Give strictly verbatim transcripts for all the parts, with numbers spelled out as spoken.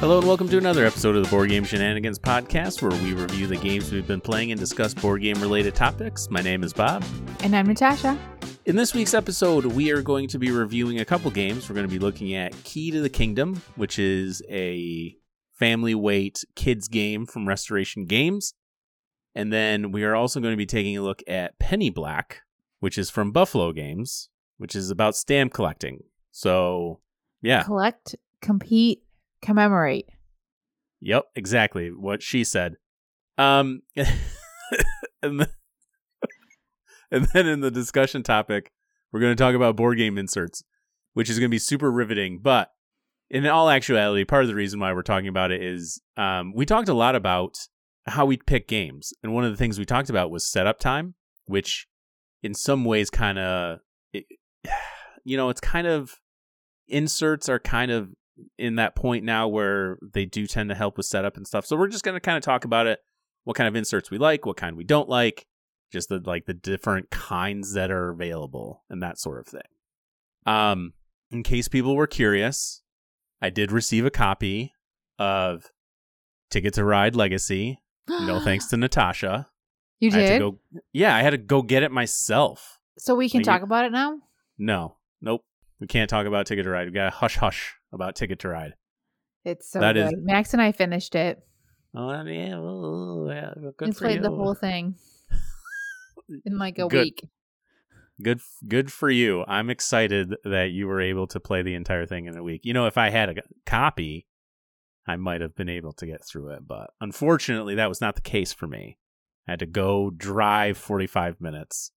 Hello and welcome to another episode of the Board Game Shenanigans podcast, where we review the games we've been playing and discuss board game related topics. My name is Bob. And I'm Natasha. In this week's episode, we are going to be reviewing a couple games. We're going to be looking at Key to the Kingdom, which is a family weight kids game from Restoration Games. And then we are also going to be taking a look at Penny Black, which is from Buffalo Games, which is about stamp collecting. So, yeah. Collect, compete, commemorate. Yep, exactly what she said. Um, and, then, and then in the discussion topic, we're going to talk about board game inserts, which is going to be super riveting. But in all actuality, part of the reason why we're talking about it is um, we talked a lot about how we pick games. And one of the things we talked about was setup time, which in some ways kind of, you know, it's kind of, inserts are kind of in that point now where they do tend to help with setup and stuff. So we're just going to kind of talk about it, what kind of inserts we like, what kind we don't like, just the, like the different kinds that are available and that sort of thing. Um, in case people were curious, I did receive a copy of Ticket to Ride Legacy. No thanks to Natasha. You did? I had to go, yeah, I had to go get it myself. So we can like, talk about it now? No. Nope. We can't talk about Ticket to Ride. We got to hush-hush about Ticket to Ride. It's so that good. Is... Max and I finished it. Oh, yeah. Oh, yeah. Good we for played you. The whole thing in like a good. week. Good good for you. I'm excited that you were able to play the entire thing in a week. You know, if I had a copy, I might have been able to get through it. But unfortunately, that was not the case for me. I had to go drive forty-five minutes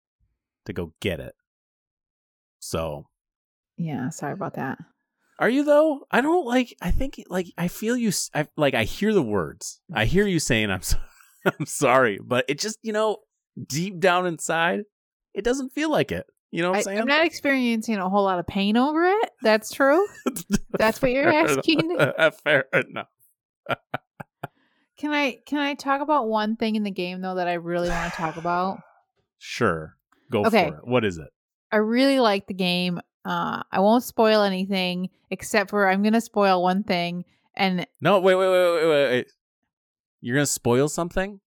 to go get it. So... yeah, sorry about that. Are you though? I don't like. I think like I feel you. I, like I hear the words. I hear you saying I'm so, I'm sorry, but it just, you know, deep down inside, it doesn't feel like it. You know what I'm I, saying? I'm not experiencing a whole lot of pain over it. That's true. That's what you're asking. Enough. Fair enough. Can I can I talk about one thing in the game though that I really want to talk about? Sure. Go okay. for it. What is it? I really like the game. Uh, I won't spoil anything except for I'm going to spoil one thing. And no, wait, wait, wait, wait, wait. wait. You're going to spoil something?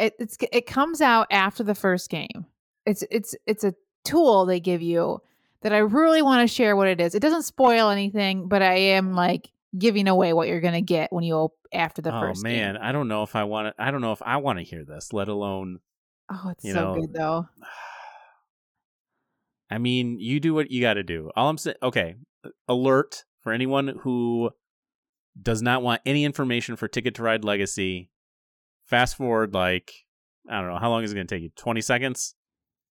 It it's, it comes out after the first game. It's it's it's a tool they give you that I really want to share what it is. It doesn't spoil anything, but I am like giving away what you're going to get when you op- after the oh, first man. game. Oh man, I don't know if I want to I don't know if I want to hear this, let alone oh, it's so know, good though. I mean, you do what you got to do. All I'm saying, okay, alert for anyone who does not want any information for Ticket to Ride Legacy. Fast forward, like, I don't know, how long is it going to take you? twenty seconds?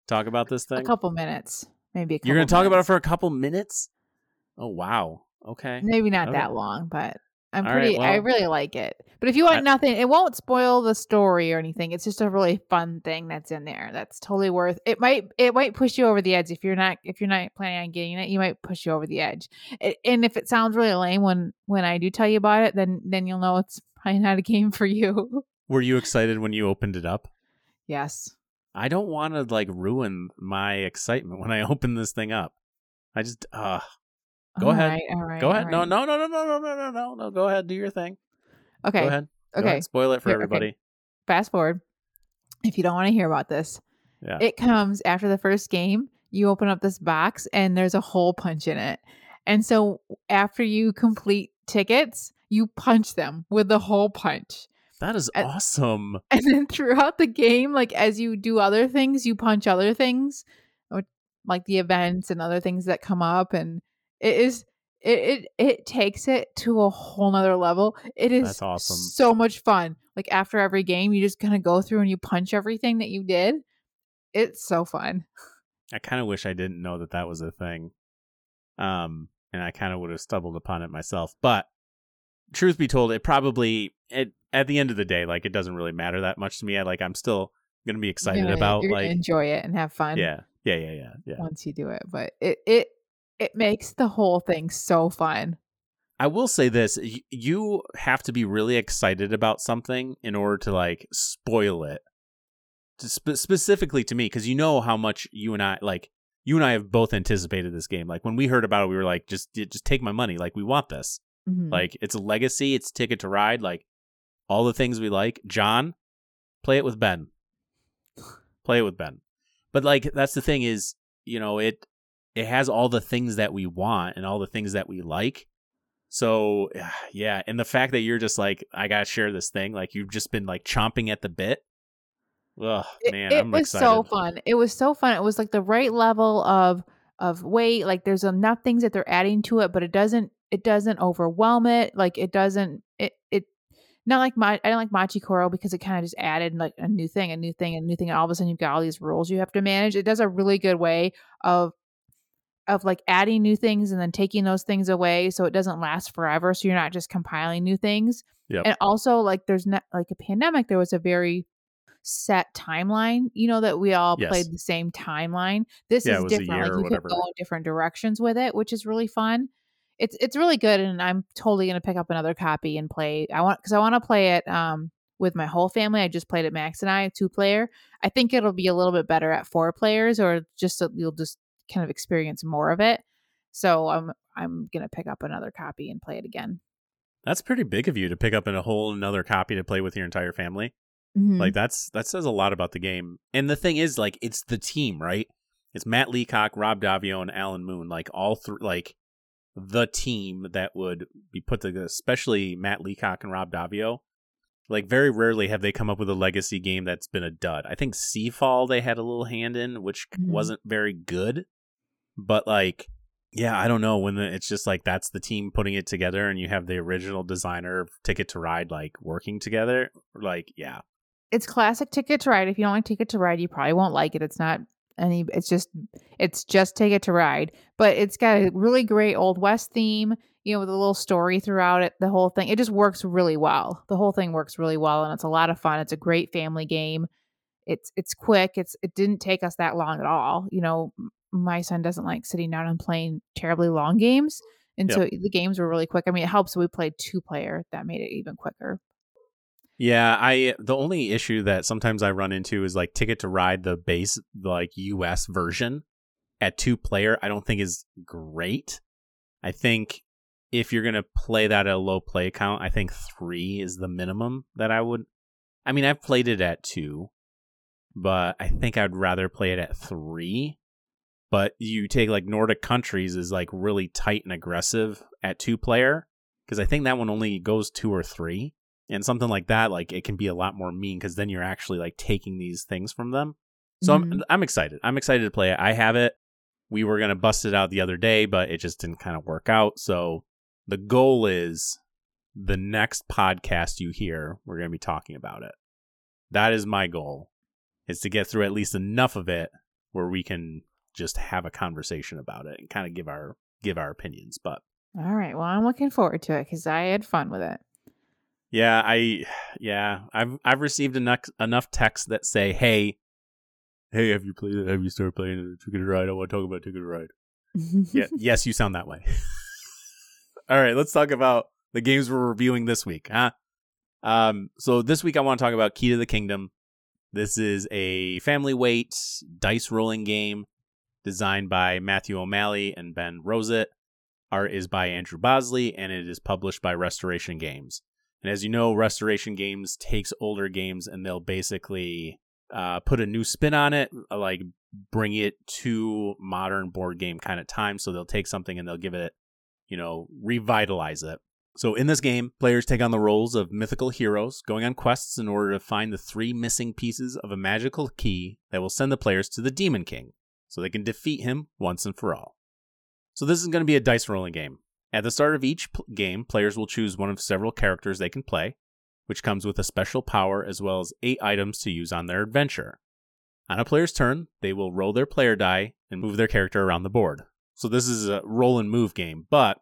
Talk about this thing? A couple minutes. Maybe a couple You're going to talk about it for a couple minutes? Oh, wow. Okay. Maybe not okay. that long, but I'm All pretty, right, well, I really like it. But if you want I, nothing, it won't spoil the story or anything. It's just a really fun thing that's in there. That's totally worth. It might it might push you over the edge if you're not if you're not planning on getting it. You might push you over the edge. It, and if it sounds really lame when, when I do tell you about it, then then you'll know it's probably not a game for you. Were you excited when you opened it up? Yes. I don't want to like ruin my excitement when I open this thing up. I just uh go all ahead. Right, all right, go ahead. Right. No, no, no, no, no, no, no, no, no, no. Go ahead. Do your thing. Okay. Go ahead. Go okay. Ahead. Spoil it for Here, everybody. Okay. Fast forward. If you don't want to hear about this, yeah. It comes after the first game. You open up this box and there's a hole punch in it. And so after you complete tickets, you punch them with the hole punch. That is and, awesome. And then throughout the game, like as you do other things, you punch other things, like the events and other things that come up. And it is. It, it it takes it to a whole nother level. It is That's awesome. So much fun. Like after every game, you just kind of go through and you punch everything that you did. It's so fun. I kind of wish I didn't know that that was a thing. Um, and I kind of would have stumbled upon it myself. But truth be told, it probably it at the end of the day, like it doesn't really matter that much to me. I like I'm still gonna be excited you're gonna, about you're like gonna enjoy it and have fun. Yeah, yeah, yeah, yeah, yeah. Once you do it, but it it. It makes the whole thing so fun. I will say this. Y- you have to be really excited about something in order to, like, spoil it. To spe- specifically to me, because you know how much you and I, like, you and I have both anticipated this game. Like, when we heard about it, we were like, just just take my money. Like, we want this. Mm-hmm. Like, it's Legacy, it's Ticket to Ride, like, all the things we like. John, play it with Ben. Play it with Ben. But, like, that's the thing is, you know, it it has all the things that we want and all the things that we like. So, yeah, and the fact that you're just like, I gotta share this thing, like, you've just been, like, chomping at the bit. Ugh, man, it, it I'm was excited. so fun. It was so fun. It was, like, the right level of of weight. Like, there's enough things that they're adding to it, but it doesn't it doesn't overwhelm it. Like, it doesn't, it, it not like my, I don't like Machi Koro because it kind of just added, like, a new thing, a new thing, a new thing. And all of a sudden you've got all these rules you have to manage. It does a really good way of, of like adding new things and then taking those things away, so it doesn't last forever. So you're not just compiling new things. Yep. And also, like, there's not like a pandemic. There was a very set timeline, you know, that we all yes. played the same timeline. This yeah, is different. Like, you could go in different directions with it, which is really fun. It's, it's really good. And I'm totally going to pick up another copy and play. I want, cause I want to play it um, with my whole family. I just played it. Max and I, two player. I think it'll be a little bit better at four players, or just, a, you'll just kind of experience more of it. So I'm, I'm going to pick up another copy and play it again. That's pretty big of you to pick up a whole another copy to play with your entire family. Mm-hmm. Like, that's, that says a lot about the game. And the thing is, like, it's the team, right? It's Matt Leacock, Rob Daviau, and Alan Moon, like, all three, like, the team that would be put together, especially Matt Leacock and Rob Daviau. Like, very rarely have they come up with a Legacy game that's been a dud. I think Seafall they had a little hand in, which mm-hmm. wasn't very good. But, like, yeah, I don't know. When the, it's just, like, that's the team putting it together, and you have the original designer of Ticket to Ride, like, working together. Like, yeah. It's classic Ticket to Ride. If you don't like Ticket to Ride, you probably won't like it. It's not... Any, it's just, it's just Ticket to Ride, but it's got a really great Old West theme, you know, with a little story throughout it. The whole thing, it just works really well. The whole thing works really well, and it's a lot of fun. It's a great family game. It's, it's quick. It's, it didn't take us that long at all. You know, my son doesn't like sitting down and playing terribly long games, and yep. so the games were really quick. I mean, it helps. We played two player, that made it even quicker. Yeah, I the only issue that sometimes I run into is, like, Ticket to Ride, the base, like, U S version at two player, I don't think is great. I think if you're going to play that at a low play count, I think three is the minimum that I would. I mean, I've played it at two, but I think I'd rather play it at three. But you take, like, Nordic Countries is, like, really tight and aggressive at two player, because I think that one only goes two or three. And something like that, like, it can be a lot more mean, because then you're actually, like, taking these things from them. So mm-hmm. I'm I'm excited. I'm excited to play it. I have it. We were going to bust it out the other day, but it just didn't kind of work out. So the goal is the next podcast you hear, we're going to be talking about it. That is my goal, is to get through at least enough of it where we can just have a conversation about it and kind of give our give our opinions. But all right. Well, I'm looking forward to it, because I had fun with it. Yeah, I, yeah, I've I've received enough enough texts that say, "Hey, hey, have you played it? Have you started playing it? Ticket to Ride? I want to talk about Ticket to Ride." yeah, yes, you sound that way. All right, let's talk about the games we're reviewing this week, huh? Um, so this week I want to talk about Key to the Kingdom. This is a family weight dice rolling game designed by Matthew O'Malley and Ben Rosett. Art is by Andrew Bosley, and it is published by Restoration Games. And as you know, Restoration Games takes older games, and they'll basically uh, put a new spin on it, like bring it to modern board game kind of time. So they'll take something and they'll give it, you know, revitalize it. So in this game, players take on the roles of mythical heroes, going on quests in order to find the three missing pieces of a magical key that will send the players to the Demon King, so they can defeat him once and for all. So this is going to be a dice rolling game. At the start of each p- game, players will choose one of several characters they can play, which comes with a special power as well as eight items to use on their adventure. On a player's turn, they will roll their player die and move their character around the board. So this is a roll and move game, but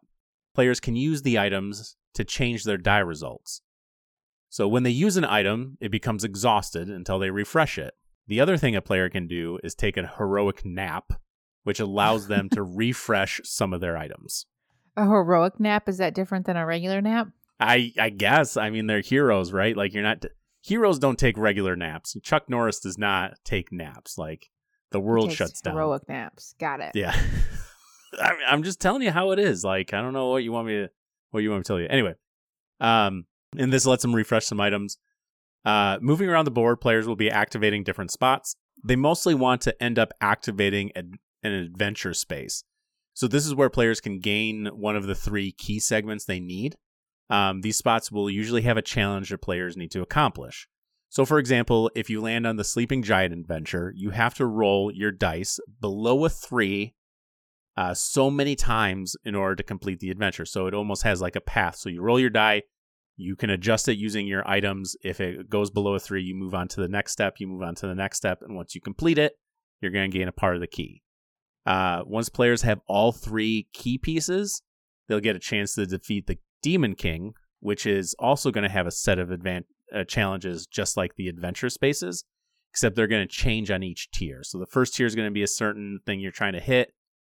players can use the items to change their die results. So when they use an item, it becomes exhausted until they refresh it. The other thing a player can do is take a heroic nap, which allows them to refresh some of their items. A heroic nap, is that different than a regular nap? I I guess. I mean, they're heroes, right? Like, you're not heroes don't take regular naps. Chuck Norris does not take naps. Like, the world shuts down. Heroic naps. Got it. Yeah. I, I'm just telling you how it is. Like, I don't know what you want me to. What you want me to tell you? Anyway, um, and this lets them refresh some items. Uh, moving around the board, players will be activating different spots. They mostly want to end up activating ad- an adventure space. So this is where players can gain one of the three key segments they need. Um, these spots will usually have a challenge that players need to accomplish. So, for example, if you land on the Sleeping Giant adventure, you have to roll your dice below a three uh, so many times in order to complete the adventure. So it almost has like a path. So you roll your die, you can adjust it using your items. If it goes below a three, you move on to the next step, you move on to the next step, and once you complete it, you're going to gain a part of the key. Uh, once players have all three key pieces, they'll get a chance to defeat the Demon King, which is also going to have a set of advan- uh, challenges just like the adventure spaces, except they're going to change on each tier. So the first tier is going to be a certain thing you're trying to hit.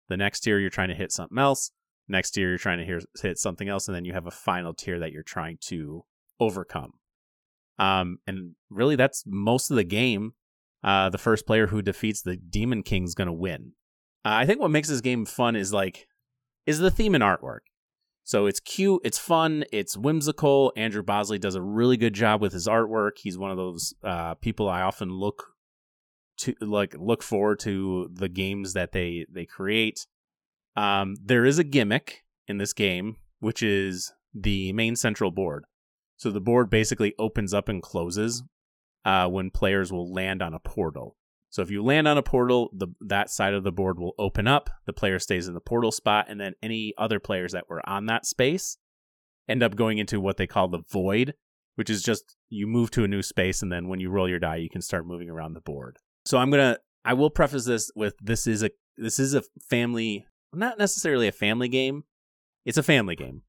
The next tier, you're trying to hit something else. Next tier, you're trying to hear, hit something else. And then you have a final tier that you're trying to overcome. Um, and really, that's most of the game. Uh, the first player who defeats the Demon King is going to win. Uh, I think what makes this game fun is like is the theme and artwork. So it's cute, it's fun, it's whimsical. Andrew Bosley does a really good job with his artwork. He's one of those uh, people I often look to, like look forward to the games that they they create. Um, there is a gimmick in this game, which is the main central board. So the board basically opens up and closes uh, when players will land on a portal. So if you land on a portal, the that side of the board will open up, the player stays in the portal spot, and then any other players that were on that space end up going into what they call the void, which is just you move to a new space, and then when you roll your die, you can start moving around the board. So I'm gonna I will preface this with this is a this is a family, not necessarily a family game. It's a family game.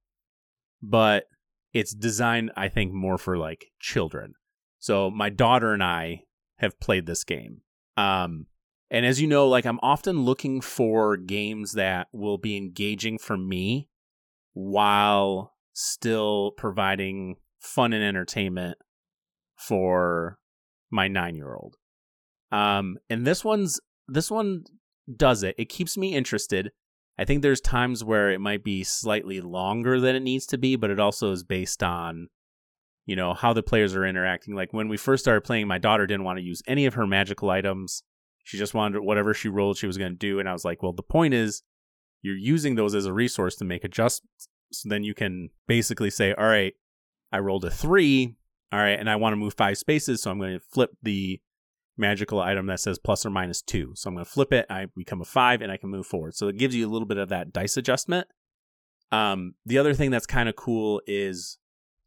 But it's designed, I think, more for like children. So my daughter and I have played this game. Um, and as you know, like I'm often looking for games that will be engaging for me while still providing fun and entertainment for my nine-year-old. Um, and this one's, this one does it. It keeps me interested. I think there's times where it might be slightly longer than it needs to be, but it also is based on, you know, how the players are interacting. Like when we first started playing, my daughter didn't want to use any of her magical items. She just wanted whatever she rolled she was going to do. And I was like, well, the point is you're using those as a resource to make adjustments. So then you can basically say, all right, I rolled a three. All right. And I want to move five spaces. So I'm going to flip the magical item that says plus or minus two. So I'm going to flip it. I become a five and I can move forward. So it gives you a little bit of that dice adjustment. Um, the other thing that's kind of cool is,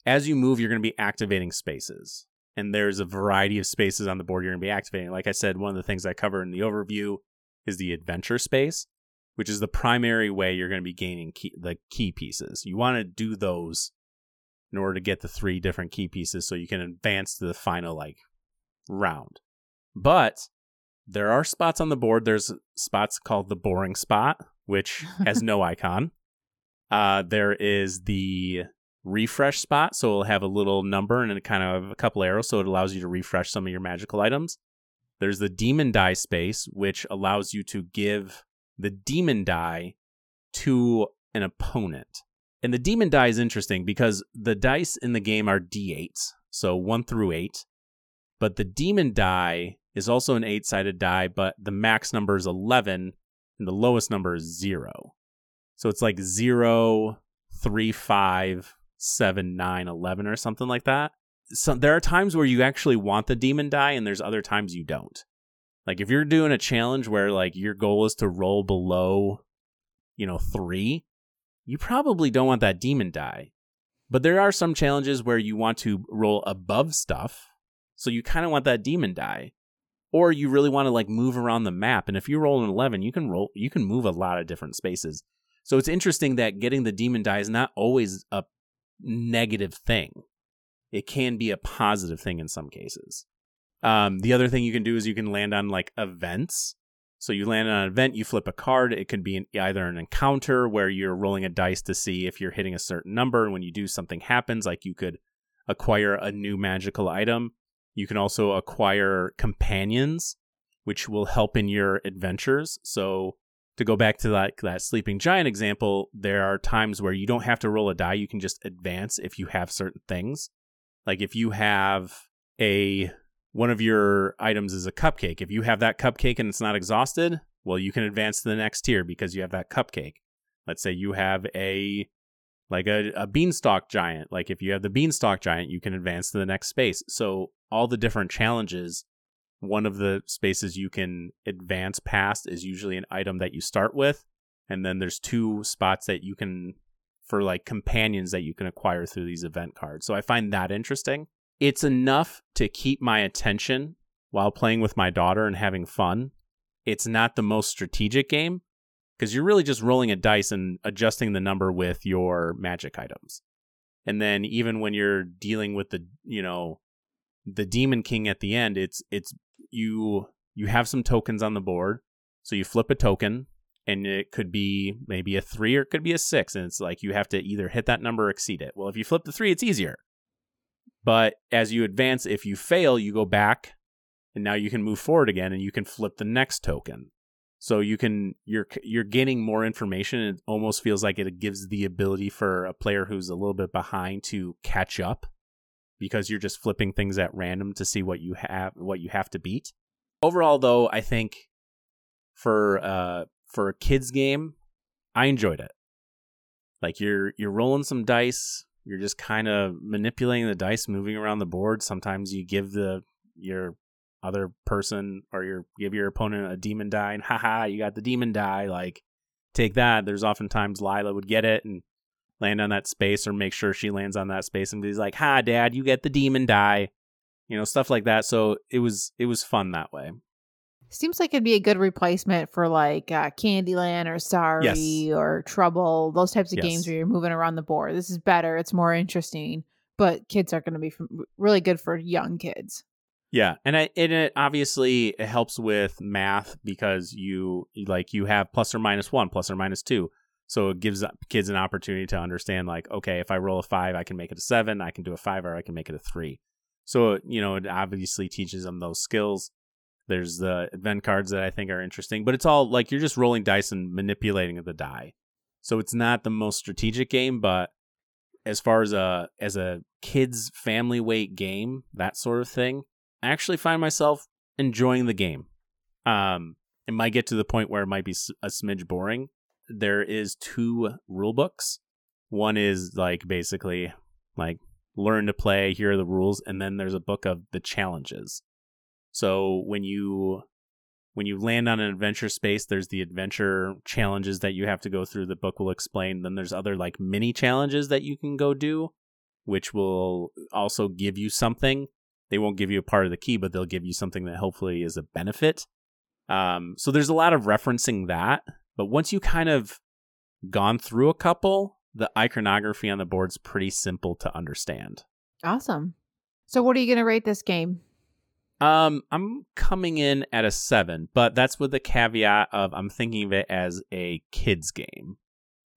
as you move, you're going to be activating spaces, and there's a variety of spaces on the board you're going to be activating. Like I said, one of the things I cover in the overview is the adventure space, which is the primary way you're going to be gaining key, the key pieces. You want to do those in order to get the three different key pieces so you can advance to the final like round. But there are spots on the board. There's spots called the boring spot, which has no icon. Uh, there is the refresh spot, so it'll have a little number and kind of a couple arrows, so it allows you to refresh some of your magical items. There's the demon die space, which allows you to give the demon die to an opponent. And the demon die is interesting because the dice in the game are d eights, so one through eight, but the demon die is also an eight-sided die, but the max number is eleven and the lowest number is zero. So it's like zero, three, five, seven, nine, eleven or something like that. So there are times where you actually want the demon die, and there's other times you don't. Like if you're doing a challenge where like your goal is to roll below, you know, three, you probably don't want that demon die. But there are some challenges where you want to roll above stuff, so you kind of want that demon die, or you really want to like move around the map. And if you roll an eleven, you can roll, you can move a lot of different spaces. So it's interesting that getting the demon die is not always a negative thing. It can be a positive thing in some cases. Um, the other thing you can do is you can land on like events. So you land on an event, you flip a card. It could be an, either an encounter where you're rolling a dice to see if you're hitting a certain number. And when you do, something happens, like you could acquire a new magical item. You can also acquire companions, which will help in your adventures. So to go back to like that sleeping giant example, there are times where you don't have to roll a die. You can just advance if you have certain things. Like if you have a, one of your items is a cupcake. If you have that cupcake and it's not exhausted, well, you can advance to the next tier because you have that cupcake. Let's say you have a, like a, a beanstalk giant. Like if you have the beanstalk giant, you can advance to the next space. So all the different challenges, one of the spaces you can advance past is usually an item that you start with. And then there's two spots that you can, for like companions that you can acquire through these event cards. So I find that interesting. It's enough to keep my attention while playing with my daughter and having fun. It's not the most strategic game because you're really just rolling a dice and adjusting the number with your magic items. And then even when you're dealing with the, you know, the Demon King at the end, it's it's you you have some tokens on the board. So you flip a token and it could be maybe a three or it could be a six. And it's like you have to either hit that number or exceed it. Well, if you flip the three, it's easier. But as you advance, if you fail, you go back and now you can move forward again and you can flip the next token. So you can you're you're getting more information. And it almost feels like it gives the ability for a player who's a little bit behind to catch up because you're just flipping things at random to see what you have what you have to beat. Overall, though, I think for uh for a kids game, I enjoyed it. Like you're you're rolling some dice. You're just kind of manipulating the dice, moving around the board. Sometimes you give the your other person or your give your opponent a demon die, and haha, you got the demon die. Like, take that. There's oftentimes Lila would get it and land on that space, or make sure she lands on that space, and be like, "Ha, Dad, you get the demon die," you know, stuff like that. So it was it was fun that way. Seems like it'd be a good replacement for like uh, Candyland or Sorry yes. or Trouble, those types of yes. games where you're moving around the board. This is better. It's more interesting, but kids are going to be from, really good for young kids. Yeah, and, I, and it obviously it helps with math because you like you have plus or minus one, plus or minus two. So it gives kids an opportunity to understand like, okay, if I roll a five, I can make it a seven, I can do a five, or I can make it a three. So, you know, it obviously teaches them those skills. There's the event cards that I think are interesting, but it's all like you're just rolling dice and manipulating the die. So it's not the most strategic game, but as far as a as a kids family weight game, that sort of thing, I actually find myself enjoying the game. Um, it might get to the point where it might be a smidge boring. There is two rule books. One is like basically like learn to play, here are the rules, and then there's a book of the challenges. So when you when you land on an adventure space, there's the adventure challenges that you have to go through. The book will explain. Then there's other like mini challenges that you can go do, which will also give you something. They won't give you a part of the key, but they'll give you something that hopefully is a benefit. Um, so there's a lot of referencing that. But once you kind of gone through a couple, the iconography on the board's pretty simple to understand. Awesome. So what are you going to rate this game? Um, I'm coming in at a seven, but that's with the caveat of I'm thinking of it as a kids game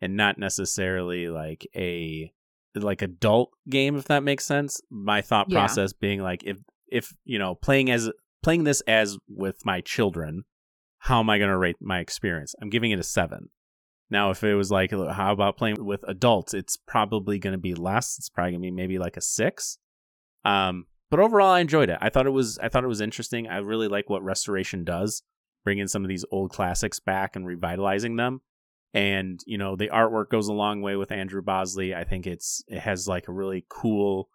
and not necessarily like a like adult game, if that makes sense. My thought process yeah. being like if if you know, playing as playing this as with my children, how am I gonna rate my experience? I'm giving it a seven. Now if it was like how about playing with adults, it's probably gonna be less. It's probably gonna be maybe like a six. Um But overall, I enjoyed it. I thought it was I thought it was interesting. I really like what Restoration does, bringing some of these old classics back and revitalizing them. And, you know, the artwork goes a long way with Andrew Bosley. I think it's it has like a really cool,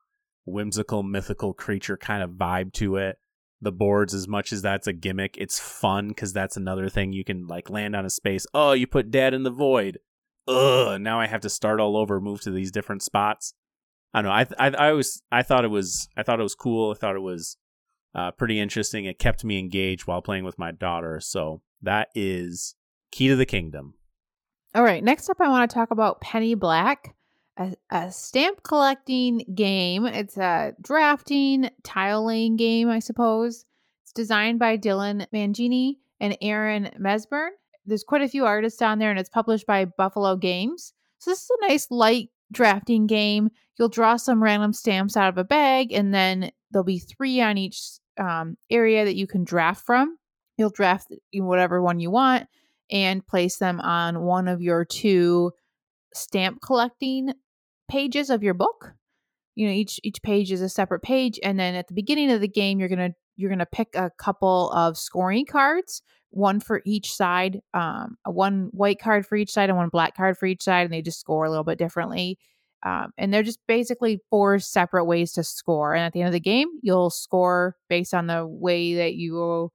whimsical, mythical creature kind of vibe to it. The boards, as much as that's a gimmick, it's fun because that's another thing. You can like land on a space. Oh, you put Dad in the void. Ugh, now I have to start all over, move to these different spots. I don't know. I th- I I always I thought it was I thought it was cool. I thought it was uh, pretty interesting. It kept me engaged while playing with my daughter. So that is Key to the Kingdom. All right. Next up, I want to talk about Penny Black, a, a stamp collecting game. It's a drafting, tile laying game, I suppose. It's designed by Dylan Mangini and Aaron Mesburn. There's quite a few artists on there, and it's published by Buffalo Games. So this is a nice light drafting game. You'll draw some random stamps out of a bag, and then there'll be three on each um, area that you can draft from. You'll draft whatever one you want, and place them on one of your two stamp collecting pages of your book. You know, each each page is a separate page, and then at the beginning of the game, you're gonna you're gonna pick a couple of scoring cards, one for each side, um, one white card for each side and one black card for each side, and they just score a little bit differently. Um, and they're just basically four separate ways to score. And at the end of the game, you'll score based on the way that you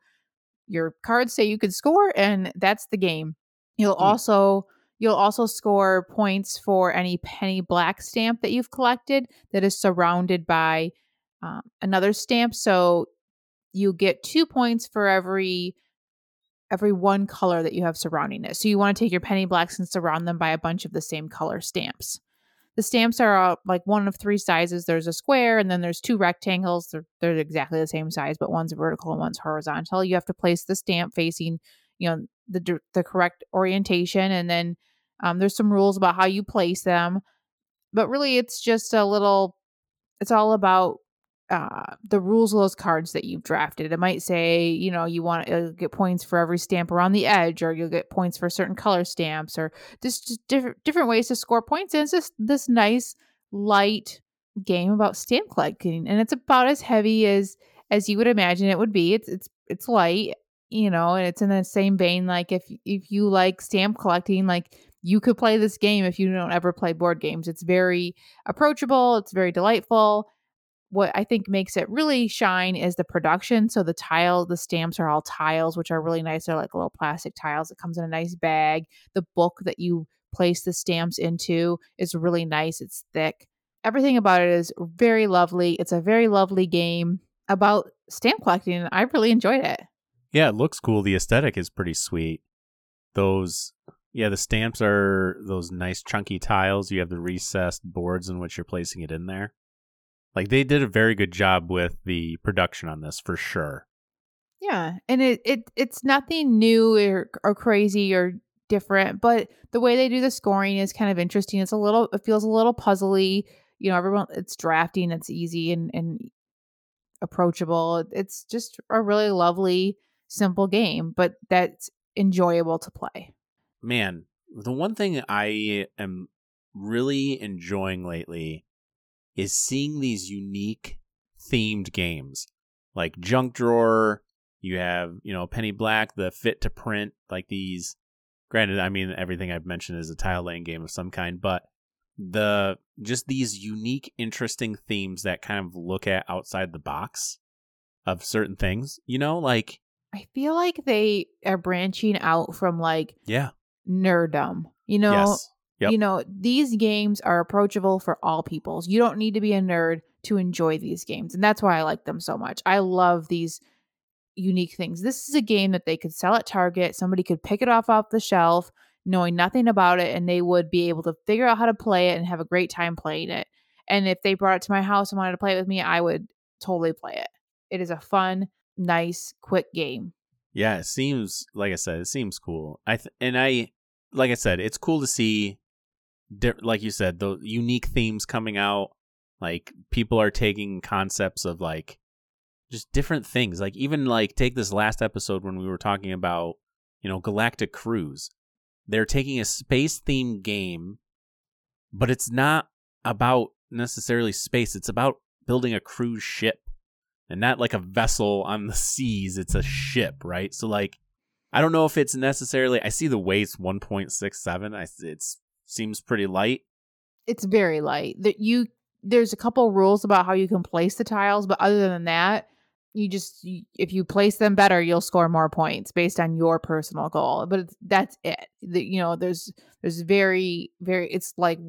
your cards say you could score, and that's the game. You'll mm-hmm. also You'll also score points for any Penny Black stamp that you've collected that is surrounded by um, another stamp. So you get two points for every every one color that you have surrounding it. So you want to take your Penny Blacks and surround them by a bunch of the same color stamps. The stamps are uh, like one of three sizes. There's a square, and then there's two rectangles. They're, they're exactly the same size, but one's vertical and one's horizontal. You have to place the stamp facing, you know, the the correct orientation, and then Um, there's some rules about how you place them, but really it's just a little, it's all about uh, the rules of those cards that you've drafted. It might say, you know, you want to get points for every stamp around the edge, or you'll get points for certain color stamps, or just, just different, different ways to score points. And it's just this nice light game about stamp collecting. And it's about as heavy as, as you would imagine it would be. It's, it's, it's light, you know, and it's in the same vein. Like if, if you like stamp collecting, like, you could play this game if you don't ever play board games. It's very approachable. It's very delightful. What I think makes it really shine is the production. So the tile, the stamps are all tiles, which are really nice. They're like little plastic tiles. It comes in a nice bag. The book that you place the stamps into is really nice. It's thick. Everything about it is very lovely. It's a very lovely game about stamp collecting, and I really enjoyed it. Yeah, it looks cool. The aesthetic is pretty sweet. Those... Yeah, the stamps are those nice chunky tiles. You have the recessed boards in which you're placing it in there. Like, they did a very good job with the production on this, for sure. Yeah, and it, it it's nothing new or, or crazy or different, but the way they do the scoring is kind of interesting. It's a little, it feels a little puzzly. You know, everyone, it's drafting, it's easy and, and approachable. It's just a really lovely, simple game, but that's enjoyable to play. Man, the one thing I am really enjoying lately is seeing these unique themed games like Junk Drawer. You have, you know, Penny Black, the Fit to Print, like these. Granted, I mean, everything I've mentioned is a tile laying game of some kind, but the just these unique, interesting themes that kind of look at outside the box of certain things, you know, like. I feel like they are branching out from like, yeah. Nerdom, you know, yes. Yep. You know, these games are approachable for all peoples. You don't need to be a nerd to enjoy these games, and that's why I like them so much. I love these unique things. This is a game that they could sell at Target. Somebody could pick it off off the shelf, knowing nothing about it, and they would be able to figure out how to play it and have a great time playing it. And if they brought it to my house and wanted to play it with me, I would totally play it. It is a fun, nice, quick game. Yeah, it seems, like I said, it seems cool. I th- and I, like I said, it's cool to see, di- like you said, the unique themes coming out. Like, people are taking concepts of, like, just different things. Like, even, like, take this last episode when we were talking about, you know, Galactic Cruise. They're taking a space-themed game, but it's not about necessarily space. It's about building a cruise ship. And not like a vessel on the seas, it's a ship, right? So, like, I don't know if it's necessarily... I see the weight's one point six seven. I, it seems pretty light. It's very light. That you There's a couple rules about how you can place the tiles, but other than that, you just... If you place them better, you'll score more points based on your personal goal. But it's, that's it. The, you know, there's there's very, very... It's like,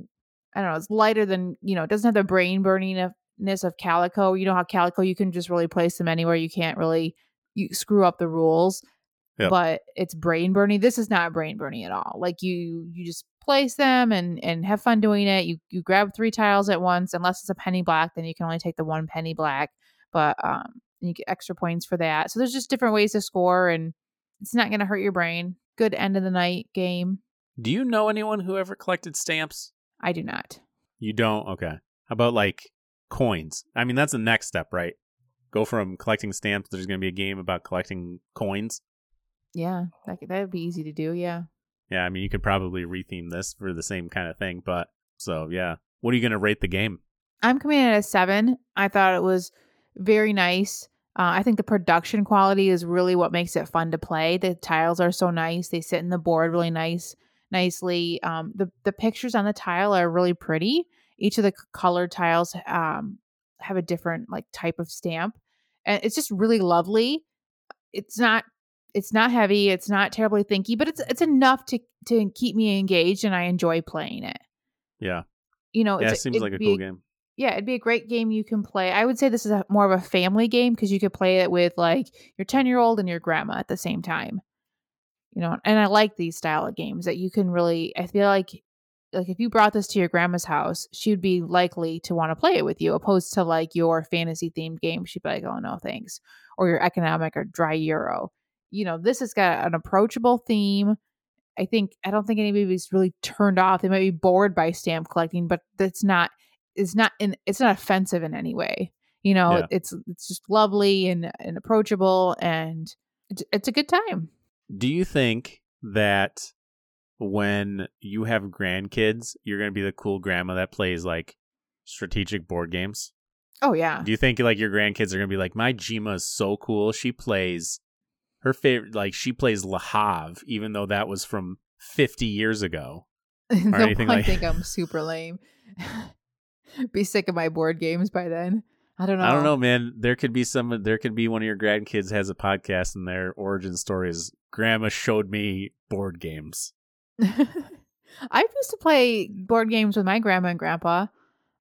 I don't know, it's lighter than... You know, it doesn't have the brain-burning effect of Calico. You know how Calico, you can just really place them anywhere. You can't really you screw up the rules. Yep. But it's brain burning. This is not brain burning at all. Like, you you just place them and and have fun doing it. You you grab three tiles at once, unless it's a Penny Black, then you can only take the one Penny Black. But um you get extra points for that. So there's just different ways to score, and it's not going to hurt your brain. Good end of the night game. Do you know anyone who ever collected stamps? I do not. You don't? Okay. How about like coins? I mean, that's the next step, right? Go from collecting stamps, there's going to be a game about collecting coins. Yeah, that could, that'd be easy to do. Yeah. Yeah, I mean, you could probably retheme this for the same kind of thing, but so yeah. What are you going to rate the game? I'm coming in at a seven. I thought it was very nice. Uh, I think the production quality is really what makes it fun to play. The tiles are so nice. They sit in the board really nice, nicely. Um, the, the pictures on the tile are really pretty. Each of the colored tiles um, have a different like type of stamp. And it's just really lovely. It's not It's not heavy. It's not terribly thinky, but it's it's enough to to keep me engaged, and I enjoy playing it. Yeah, you know, yeah, it's, it seems like a cool a, game. Yeah, it'd be a great game you can play. I would say this is a, more of a family game because you could play it with like your ten-year-old and your grandma at the same time. You know, and I like these style of games that you can really. I feel like like if you brought this to your grandma's house, she'd be likely to want to play it with you, opposed to like your fantasy-themed game. She'd be like, "Oh no, thanks," or your economic or dry Euro. You know, this has got an approachable theme. I think, I don't think anybody's really turned off. They might be bored by stamp collecting, but that's not, it's not, in, it's not offensive in any way. You know, yeah. it's, it's just lovely and, and approachable, and it's, it's a good time. Do you think that when you have grandkids, you're going to be the cool grandma that plays like strategic board games? Oh yeah. Do you think like your grandkids are going to be like, my Gima is so cool. She plays Her favorite, like she plays Le Havre, even though that was from fifty years ago. Or no, anything I like... think I'm super lame. Be sick of my board games by then. I don't know. I don't know, man. There could be some. There could be one of your grandkids has a podcast, and their origin story is Grandma showed me board games. I used to play board games with my grandma and grandpa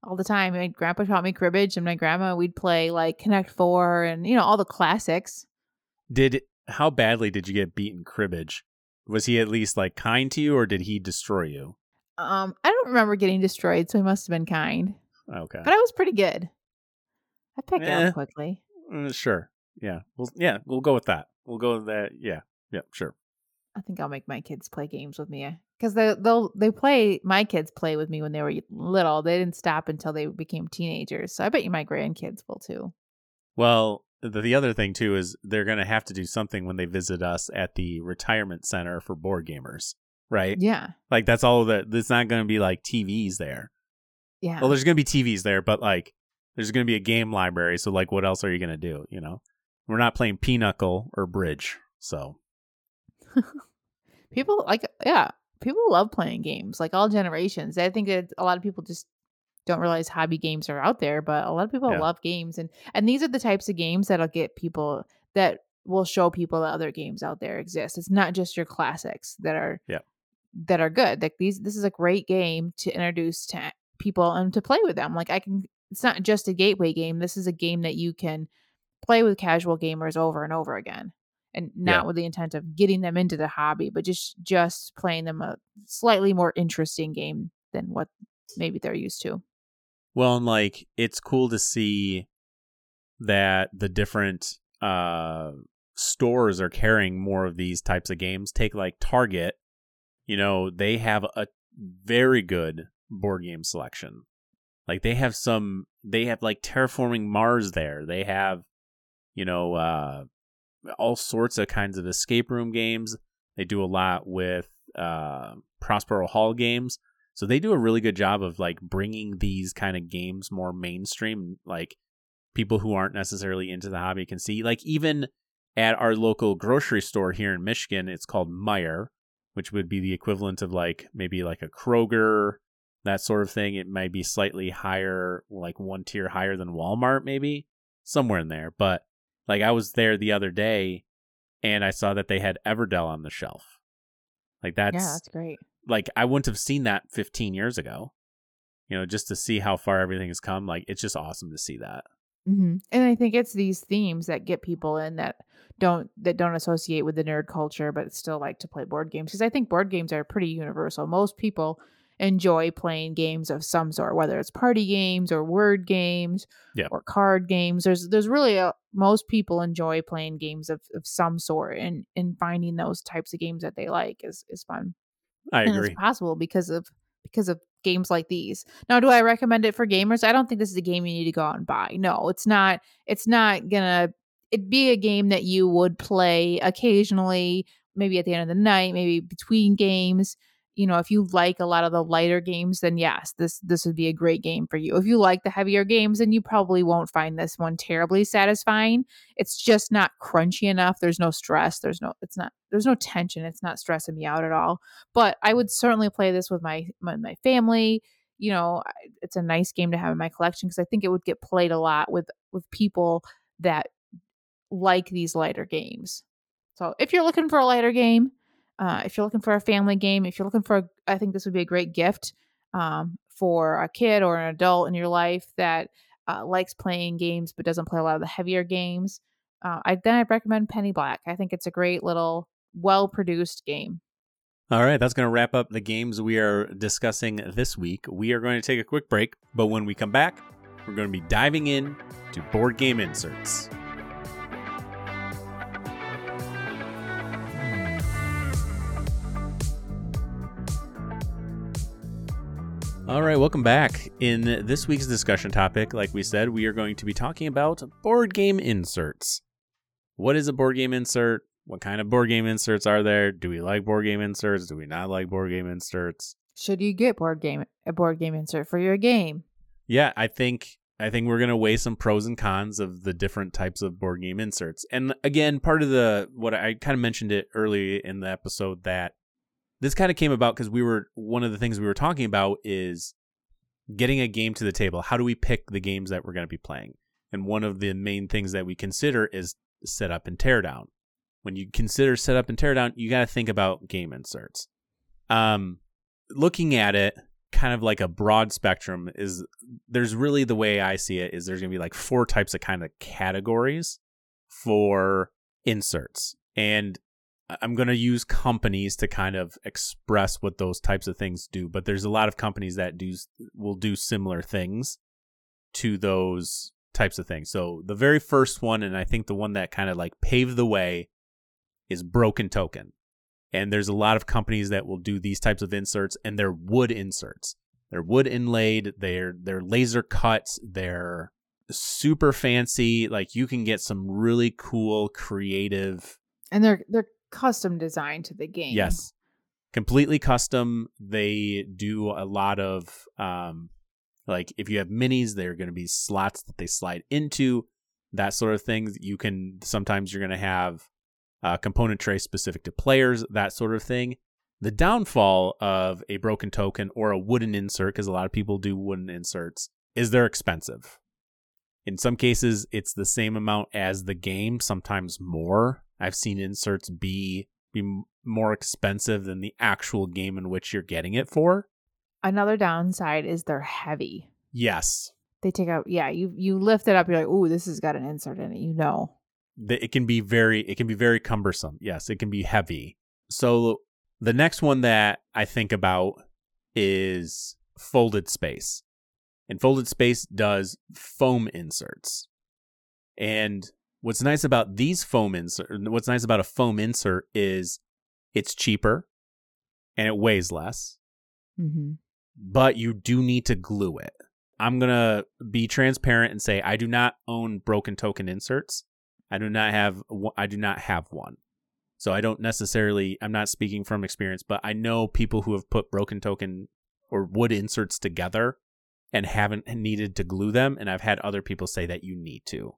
all the time. My grandpa taught me cribbage, and my grandma, we'd play like Connect Four, and you know all the classics. Did How badly did you get beaten cribbage? Was he at least like kind to you, or did he destroy you? Um, I don't remember getting destroyed, so he must have been kind. Okay, but I was pretty good. I picked eh, it up quickly. Sure, yeah, well, yeah, we'll go with that. We'll go with that. Yeah, yeah, sure. I think I'll make my kids play games with me because they they'll they play. My kids play with me when they were little. They didn't stop until they became teenagers. So I bet you my grandkids will too. Well. The other thing, too, is they're going to have to do something when they visit us at the retirement center for board gamers, right? Yeah. Like, that's all that. It's not going to be, like, T Vs there. Yeah. Well, there's going to be T Vs there, but, like, there's going to be a game library. So, like, what else are you going to do, you know? We're not playing Pinochle or Bridge, so. People, like, yeah. People love playing games, like, all generations. I think that a lot of people just don't realize hobby games are out there, but a lot of people yeah. love games, and and these are the types of games that'll get people, that will show people that other games out there exist. It's not just your classics that are yeah. that are good. Like these, this is a great game to introduce to people and to play with them. Like I can, it's not just a gateway game. This is a game that you can play with casual gamers over and over again, and not yeah. with the intent of getting them into the hobby, but just just playing them a slightly more interesting game than what maybe they're used to. Well, and like, it's cool to see that the different uh, stores are carrying more of these types of games. Take like Target, you know, they have a very good board game selection. Like they have some, they have like Terraforming Mars there. They have, you know, uh, all sorts of kinds of escape room games. They do a lot with uh, Prospero Hall games. So they do a really good job of like bringing these kind of games more mainstream. Like people who aren't necessarily into the hobby can see. Like even at our local grocery store here in Michigan, it's called Meijer, which would be the equivalent of like maybe like a Kroger, that sort of thing. It might be slightly higher, like one tier higher than Walmart, maybe somewhere in there. But like I was there the other day and I saw that they had Everdell on the shelf. Like that's, yeah, that's great. Like, I wouldn't have seen that fifteen years ago, you know, just to see how far everything has come. Like, it's just awesome to see that. Mm-hmm. And I think it's these themes that get people in that don't that don't associate with the nerd culture, but still like to play board games. Because I think board games are pretty universal. Most people enjoy playing games of some sort, whether it's party games or word games yeah. or card games. There's there's really a, most people enjoy playing games of, of some sort, and, and finding those types of games that they like is, is fun. I agree. And it's possible because of because of games like these. Now, do I recommend it for gamers? I don't think this is a game you need to go out and buy. No, it's not. It's not gonna. It'd be a game that you would play occasionally maybe at the end of the night, maybe between games. You know, if you like a lot of the lighter games, then yes, this this would be a great game for you. If you like the heavier games, then you probably won't find this one terribly satisfying. It's just not crunchy enough. There's no stress. There's no it's not there's no tension. It's not stressing me out at all. But I would certainly play this with my my, my family. You know, it's a nice game to have in my collection because I think it would get played a lot with with people that like these lighter games. So if you're looking for a lighter game, Uh, if you're looking for a family game, if you're looking for, a, I think this would be a great gift um, for a kid or an adult in your life that uh, likes playing games but doesn't play a lot of the heavier games. Uh, I then I'd recommend Penny Black. I think it's a great little, well-produced game. All right, that's going to wrap up the games we are discussing this week. We are going to take a quick break, but when we come back, we're going to be diving in to board game inserts. All right, welcome back. In this week's discussion topic, like we said, we are going to be talking about board game inserts. What is a board game insert? What kind of board game inserts are there? Do we like board game inserts? Do we not like board game inserts? Should you get board game a board game insert for your game? Yeah, I think I think we're gonna weigh some pros and cons of the different types of board game inserts. And again, part of the what I kind of mentioned it early in the episode that this kind of came about because we were, one of the things we were talking about is getting a game to the table. How do we pick the games that we're going to be playing? And one of the main things that we consider is setup and teardown. When you consider setup and teardown, you got to think about game inserts. Um, looking at it kind of like a broad spectrum is there's really the way I see it is there's going to be like four types of kind of categories for inserts. And I'm going to use companies to kind of express what those types of things do, but there's a lot of companies that do will do similar things to those types of things. So the very first one, and I think the one that kind of like paved the way, is Broken Token. And there's a lot of companies that will do these types of inserts, and they're wood inserts. They're wood inlaid, they're they're laser cuts, they're super fancy. Like you can get some really cool, creative, and they're they're custom design to the game. Yes, completely custom. They do a lot of um like if you have minis, they're going to be slots that they slide into, that sort of thing. You can sometimes you're going to have uh component trays specific to players, that sort of thing. The downfall of a Broken Token or a wooden insert, because a lot of people do wooden inserts, is they're expensive. In some cases it's the same amount as the game, sometimes more. I've seen inserts be be more expensive than the actual game in which you're getting it for. Another downside is they're heavy. Yes. They take out, yeah, you you lift it up, you're like, ooh, this has got an insert in it, you know. It can be very it can be very cumbersome. Yes, it can be heavy. So the next one that I think about is Folded Space. And Folded Space does foam inserts. And What's nice about these foam insert, what's nice about a foam insert is it's cheaper and it weighs less, mm-hmm. but you do need to glue it. I'm going to be transparent and say I do not own Broken Token inserts. I do not have I do not have one. So I don't necessarily, I'm not speaking from experience, but I know people who have put Broken Token or wood inserts together and haven't needed to glue them, and I've had other people say that you need to.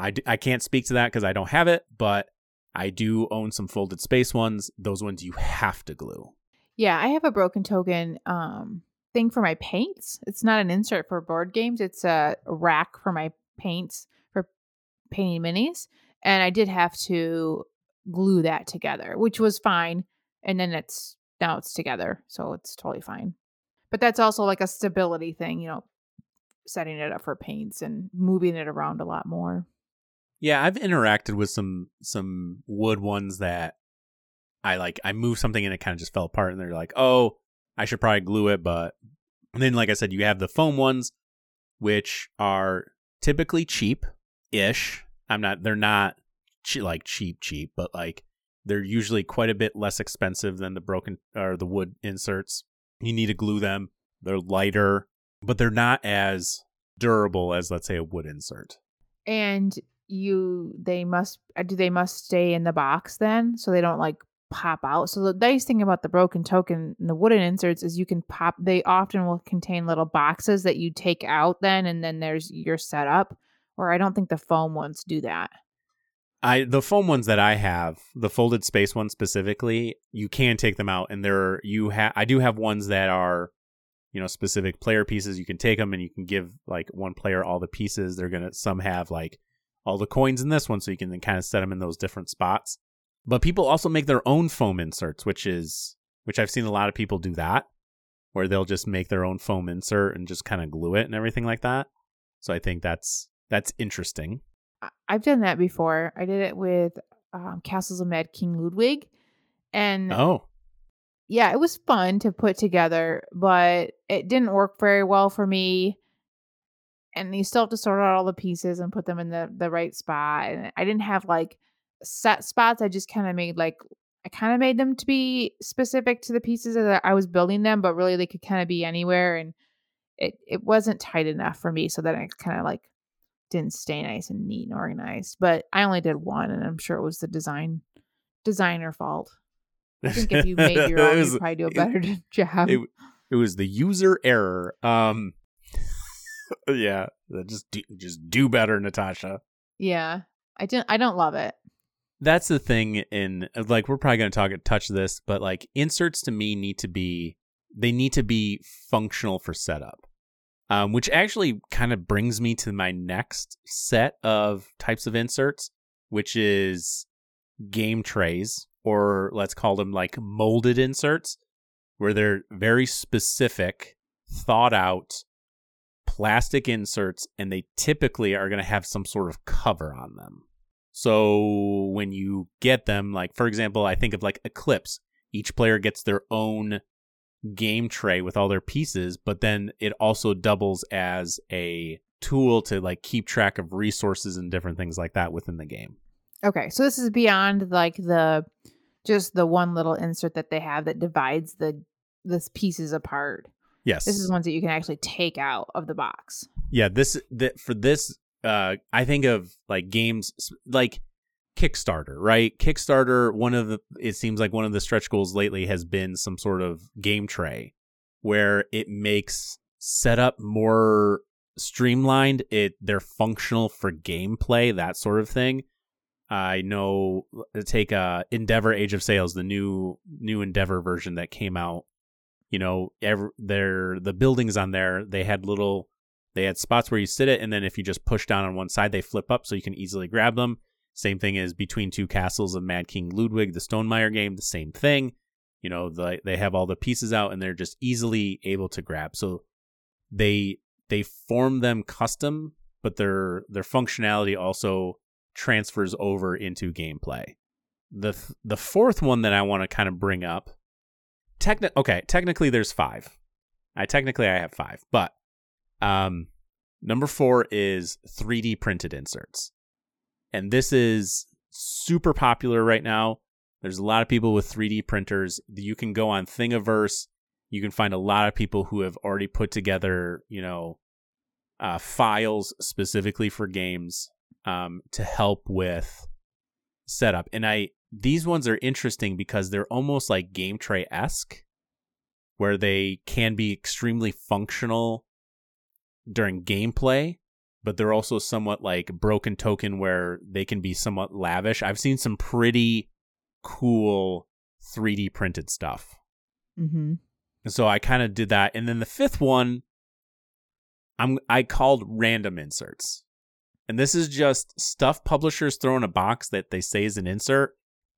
I, d- I can't speak to that because I don't have it, but I do own some Folded Space ones. Those ones you have to glue. Yeah, I have a Broken Token um, thing for my paints. It's not an insert for board games. It's a rack for my paints, for painting minis. And I did have to glue that together, which was fine. And then it's now it's together, so it's totally fine. But that's also like a stability thing, you know, setting it up for paints and moving it around a lot more. Yeah, I've interacted with some some wood ones that I like. I moved something and it kind of just fell apart, and they're like, "Oh, I should probably glue it." But and then, like I said, you have the foam ones, which are typically cheap-ish. I'm not; they're not che- like cheap, cheap, but like they're usually quite a bit less expensive than the broken or the wood inserts. You need to glue them. They're lighter, but they're not as durable as, let's say, a wood insert. And you they must do they must stay in the box then, so they don't like pop out. So the nice thing about the broken token and the wooden inserts is you can pop. They often will contain little boxes that you take out then, and then there's your setup. Or I don't think the foam ones do that. I the foam ones that I have, the folded space ones specifically, you can take them out, and there are, you have. I do have ones that are, you know, specific player pieces. You can take them and you can give like one player all the pieces. They're gonna some have like all the coins in this one, so you can then kind of set them in those different spots. But people also make their own foam inserts, which is which I've seen a lot of people do that, where they'll just make their own foam insert and just kind of glue it and everything like that. So I think that's that's interesting. I've done that before. I did it with um, Castles of Mad King Ludwig, and oh, yeah, it was fun to put together, but it didn't work very well for me. And you still have to sort out all the pieces and put them in the the right spot. And I didn't have like set spots. I just kind of made like I kind of made them to be specific to the pieces that I was building them, but really they could kind of be anywhere, and it it wasn't tight enough for me, so that I kind of like didn't stay nice and neat and organized. But I only did one, and I'm sure it was the design designer fault. I think if you made your own, you probably do a better it, job. It, it was the user error. Um, yeah, just do, just do better, Natasha. Yeah, I didn't. I don't love it. That's the thing, in like we're probably going to talk touch this, but like inserts to me need to be they need to be functional for setup, um, which actually kind of brings me to my next set of types of inserts, which is game trays, or let's call them like molded inserts, where they're very specific, thought out plastic inserts, and they typically are going to have some sort of cover on them. So when you get them, like, for example, I think of like Eclipse. Each player gets their own game tray with all their pieces, but then it also doubles as a tool to like keep track of resources and different things like that within the game. Okay, so this is beyond like the just the one little insert that they have that divides the the pieces apart. Yes. This is ones that you can actually take out of the box. Yeah, this the, for this Uh, I think of like games like Kickstarter, right? Kickstarter, one of the, it seems like one of the stretch goals lately has been some sort of game tray where it makes setup more streamlined. It, they're functional for gameplay, that sort of thing. I know take uh, Endeavor Age of Sails, the new, new Endeavor version that came out, you know, every, their, the buildings on there, they had little, They had spots where you sit it, and then if you just push down on one side, they flip up so you can easily grab them. Same thing as Between Two Castles of Mad King Ludwig, the Stonemaier game, the same thing. You know, the, they have all the pieces out, and they're just easily able to grab. So they they form them custom, but their their functionality also transfers over into gameplay. The the fourth one that I want to kind of bring up, techni- okay, technically there's five. I technically I have five, but Um, number four is three D printed inserts. And this is super popular right now. There's a lot of people with three D printers. You can go on Thingiverse. You can find a lot of people who have already put together, you know, uh, files specifically for games, um, to help with setup. And I, these ones are interesting because they're almost like game tray-esque, where they can be extremely functional during gameplay, but they're also somewhat like broken token where they can be somewhat lavish. I've seen some pretty cool three D printed stuff. Mm-hmm. And so I kind of did that. And then the fifth one, I'm, I called random inserts. And this is just stuff publishers throw in a box that they say is an insert,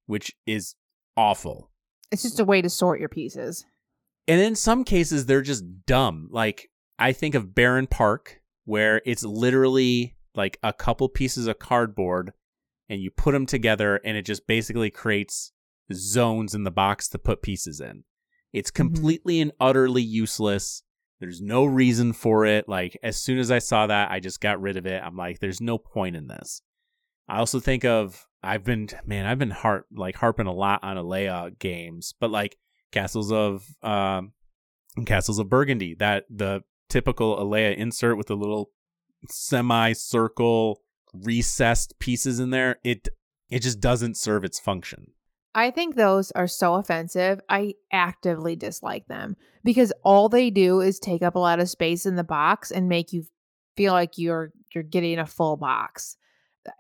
which is awful. It's just a way to sort your pieces. And in some cases, they're just dumb. Like, I think of Baron Park, where it's literally like a couple pieces of cardboard and you put them together, and it just basically creates zones in the box to put pieces in. It's completely mm-hmm. and utterly useless. There's no reason for it. Like, as soon as I saw that, I just got rid of it. I'm like, there's no point in this. I also think of, I've been, man, I've been harp, like harping a lot on Alea games, but like Castles of, um, Castles of Burgundy, that the typical Alea insert with a little semicircle recessed pieces in there, it it just doesn't serve its function. I think those are so offensive. I actively dislike them because all they do is take up a lot of space in the box and make you feel like you're you're getting a full box.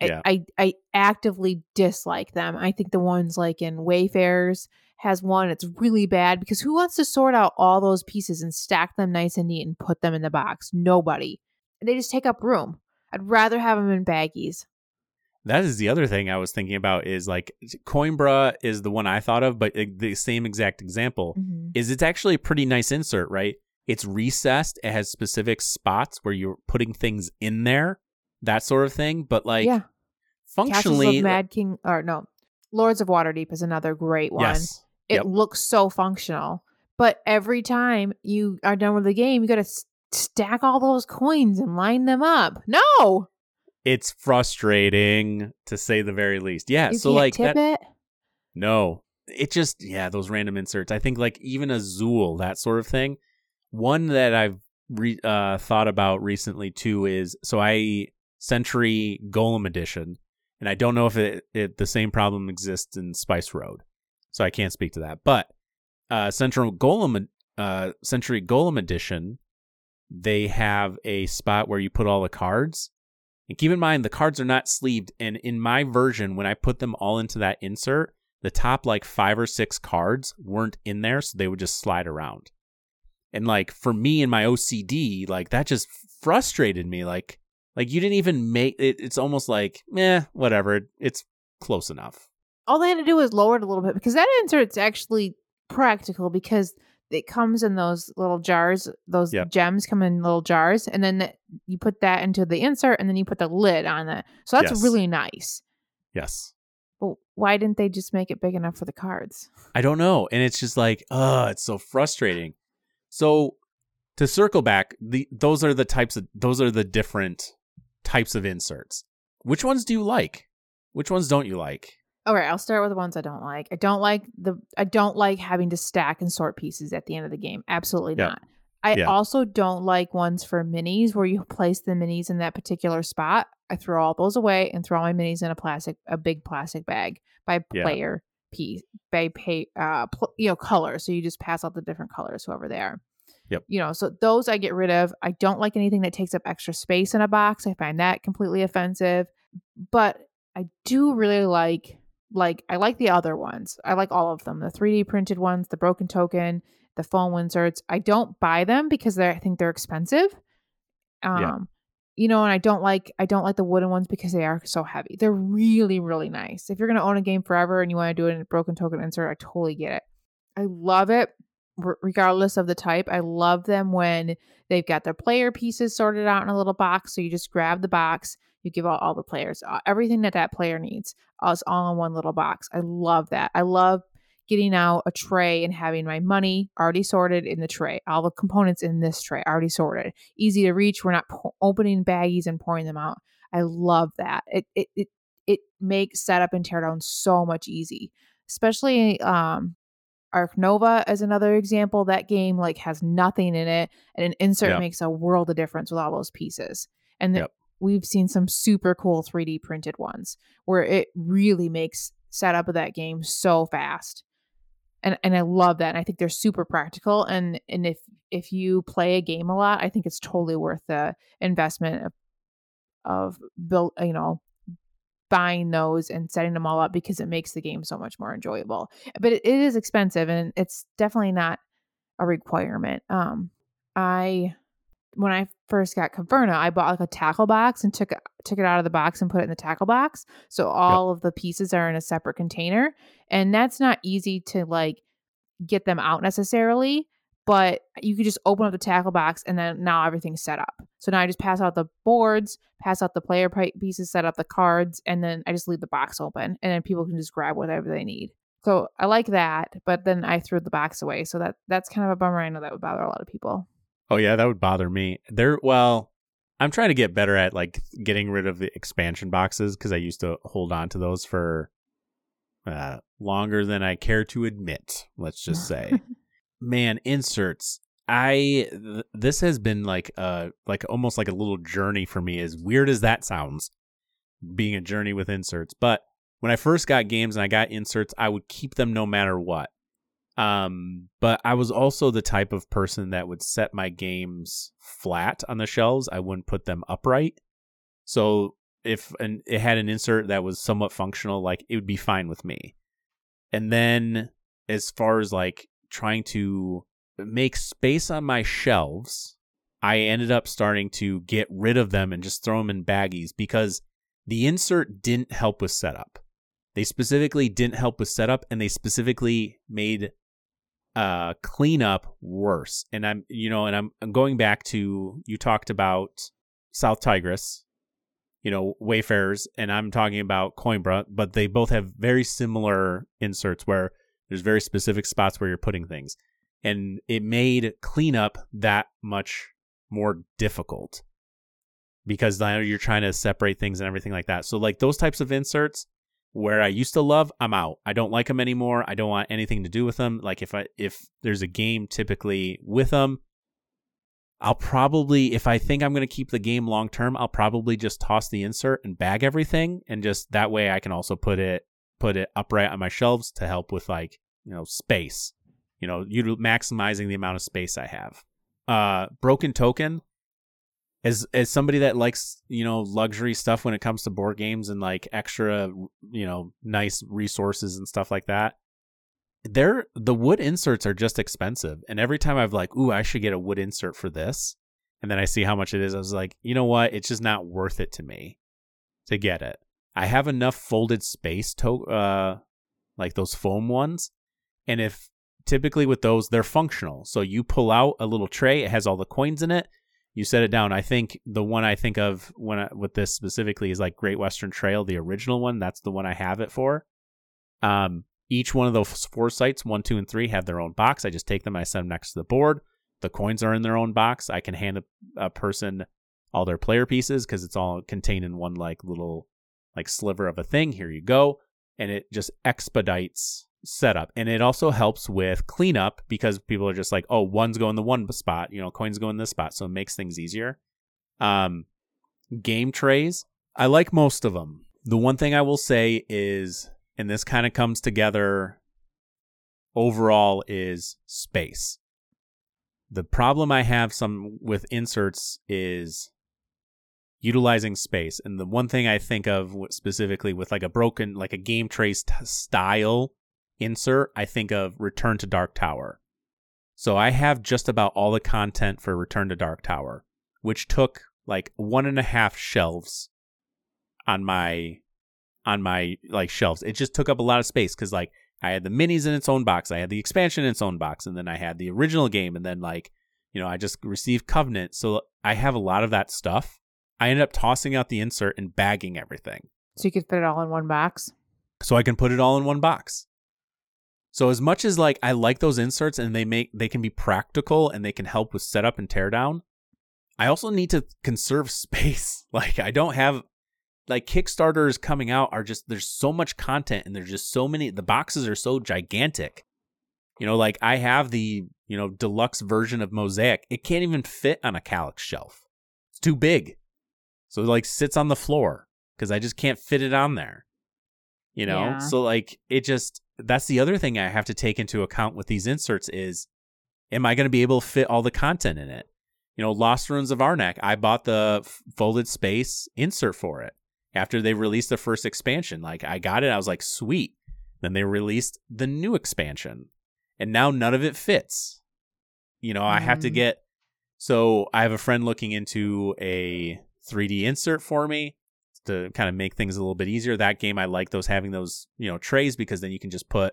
Yeah. I, I I actively dislike them. I think the ones like in Wayfarers has one. It's really bad because who wants to sort out all those pieces and stack them nice and neat and put them in the box? Nobody. They just take up room. I'd rather have them in baggies. That is the other thing I was thinking about is like Coimbra is the one I thought of, but the same exact example mm-hmm. is it's actually a pretty nice insert, right? It's recessed. It has specific spots where you're putting things in there, that sort of thing. But like yeah. functionally. Castles of Mad King, or no, Lords of Waterdeep is another great one. Yes. It yep. looks so functional. But every time you are done with the game, you got to st- stack all those coins and line them up. No! It's frustrating, to say the very least. Yeah, you so can't like tip that. It? No, it just yeah, those random inserts. I think like even Azul, that sort of thing. One that I've re- uh, thought about recently too is so I Century Golem Edition, and I don't know if it, it the same problem exists in Spice Road, so I can't speak to that. But uh, Century Golem uh, Century Golem Edition, they have a spot where you put all the cards. And keep in mind, the cards are not sleeved, and in my version, when I put them all into that insert, the top like five or six cards weren't in there, so they would just slide around. And like for me and my O C D, like that just frustrated me. Like, like you didn't even make it. It's almost like, eh, whatever. It's close enough. All they had to do was lower it a little bit because that insert's actually practical because it comes in those little jars. Those yep. gems come in little jars. And then the, you put that into the insert and then you put the lid on it. So that's yes. really nice. Yes. But why didn't they just make it big enough for the cards? I don't know. And it's just like, oh, it's so frustrating. So to circle back, the those are the types of, those are the different types of inserts. Which ones do you like? Which ones don't you like? All right, I'll start with the ones I don't like. I don't like the I don't like having to stack and sort pieces at the end of the game. Absolutely yeah. not. I yeah. also don't like ones for minis where you place the minis in that particular spot. I throw all those away and throw all my minis in a plastic a big plastic bag by player yeah. piece by pay uh pl- you know color. So you just pass out the different colors whoever they are. Yep. You know, so those I get rid of. I don't like anything that takes up extra space in a box. I find that completely offensive. But I do really like Like, I like the other ones. I like all of them. The three D printed ones, the broken token, the foam inserts. I don't buy them because I think they're expensive. Um, yeah. You know, and I don't like I don't like the wooden ones because they are so heavy. They're really, really nice. If you're going to own a game forever and you want to do it in a broken token insert, I totally get it. I love it r- regardless of the type. I love them when they've got their player pieces sorted out in a little box. So you just grab the box. You give all, all the players, everything that that player needs. It's all in one little box. I love that. I love getting out a tray and having my money already sorted in the tray. All the components in this tray already sorted. Easy to reach. We're not po- opening baggies and pouring them out. I love that. It it it, it makes setup and teardown so much easy. Especially um, Ark Nova is another example. That game like has nothing in it. And an insert yep. makes a world of difference with all those pieces. And the, yep. we've seen some super cool three D printed ones where it really makes setup of that game so fast. And and I love that. And I think they're super practical. And and if if you play a game a lot, I think it's totally worth the investment of, of build, you know, buying those and setting them all up because it makes the game so much more enjoyable. But it, it is expensive and it's definitely not a requirement. Um, I... When I first got Caverna, I bought like a tackle box and took took it out of the box and put it in the tackle box. So all yep. of the pieces are in a separate container. And that's not easy to like get them out necessarily, but you could just open up the tackle box and then now everything's set up. So now I just pass out the boards, pass out the player pieces, set up the cards, and then I just leave the box open. And then people can just grab whatever they need. So I like that, but then I threw the box away. So that that's kind of a bummer. I know that would bother a lot of people. Oh, yeah, that would bother me. There, well, I'm trying to get better at like getting rid of the expansion boxes because I used to hold on to those for uh, longer than I care to admit, let's just say. Man, inserts. I th- this has been like a, like almost like a little journey for me, as weird as that sounds. being a journey with inserts. But when I first got games and I got inserts, I would keep them no matter what. Um, but I was also the type of person that would set my games flat on the shelves. I wouldn't put them upright. So if an, it had an insert that was somewhat functional, like it would be fine with me. And then as far as like trying to make space on my shelves, I ended up starting to get rid of them and just throw them in baggies because the insert didn't help with setup. They specifically didn't help with setup, and they specifically made uh, cleanup worse. And I'm, you know, and I'm, I'm going back to, you talked about South Tigris, you know, Wayfarers, and I'm talking about Coimbra, but they both have very similar inserts where there's very specific spots where you're putting things. And it made cleanup that much more difficult because now you're trying to separate things and everything like that. So like those types of inserts where I used to love, I'm out. I don't like them anymore. I don't want anything to do with them. Like if I, if there's a game typically with them, I'll probably, if I think I'm going to keep the game long-term, I'll probably just toss the insert and bag everything. And just that way I can also put it, put it upright on my shelves to help with like, you know, space, you know, you maximizing the amount of space I have. Uh, Broken Token, as as somebody that likes, you know, luxury stuff when it comes to board games and like extra, you know, nice resources and stuff like that, they're, the wood inserts are just expensive. And every time I've like, ooh, I should get a wood insert for this. And then I see how much it is. I was like, you know what? It's just not worth it to me to get it. I have enough Folded Space, to- uh, like those foam ones. And if typically with those, they're functional. So you pull out a little tray. It has all the coins in it. You set it down. I think the one I think of when I, with this specifically is like Great Western Trail, the original one. That's the one I have it for. Um, each one of those four sites, one, two, and three, have their own box. I just take them. I set them next to the board. The coins are in their own box. I can hand a, a person all their player pieces because it's all contained in one like little like sliver of a thing. Here you go. And it just expedites setup, and it also helps with cleanup because people are just like, oh, ones go in the one spot, you know, coins go in this spot, so it makes things easier. Um, game trays, I like most of them. The one thing I will say is, and this kind of comes together overall, is space. The problem I have some with inserts is utilizing space, and the one thing I think of specifically with like a broken, like a game tray st- style. Insert, I think of Return to Dark Tower. So I have just about all the content for Return to Dark Tower, which took like one and a half shelves on my on my like shelves. It just took up a lot of space because like I had the minis in its own box, I had the expansion in its own box, and then I had the original game, and then like, you know, I just received Covenant. So I have a lot of that stuff. I ended up tossing out the insert and bagging everything. So you could put it all in one box? So I can put it all in one box. So as much as like I like those inserts and they make they can be practical and they can help with setup and teardown, I also need to conserve space. Like I don't have like Kickstarters coming out are just there's so much content and there's just so many, the boxes are so gigantic. You know, like I have the, you know, deluxe version of Mosaic. It can't even fit on a Calyx shelf. It's too big. So it like sits on the floor because I just can't fit it on there. You know, yeah. So like it just that's the other thing I have to take into account with these inserts is, am I going to be able to fit all the content in it? You know, Lost Ruins of Arnak, I bought the Folded Space insert for it after they released the first expansion. Like I got it. I was like, sweet. Then they released the new expansion and now none of it fits. You know, mm-hmm. I have to get, so I have a friend looking into a three D insert for me to kind of make things a little bit easier. That game, I like those having those, you know, trays because then you can just put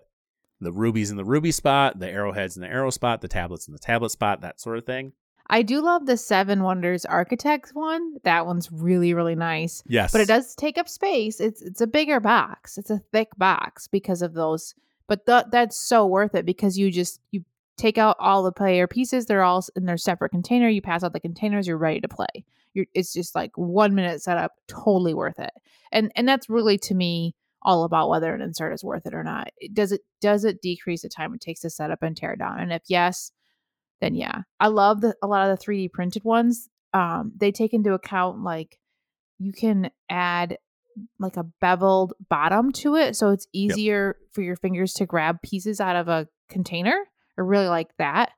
the rubies in the ruby spot, the arrowheads in the arrow spot, the tablets in the tablet spot, that sort of thing. I do love the Seven Wonders Architects one. That one's really, really nice. Yes. But it does take up space. It's it's a bigger box. It's a thick box because of those. But th- that's so worth it because you just, you take out all the player pieces. They're all in their separate container. You pass out the containers. You're ready to play. You're, it's just like one minute setup, totally worth it. And and that's really to me all about whether an insert is worth it or not. Does it does it decrease the time it takes to set up and tear down? And if yes, then yeah. I love the, a lot of the three D printed ones. Um, they take into account like you can add like a beveled bottom to it, so it's easier yep. for your fingers to grab pieces out of a container. I really like that.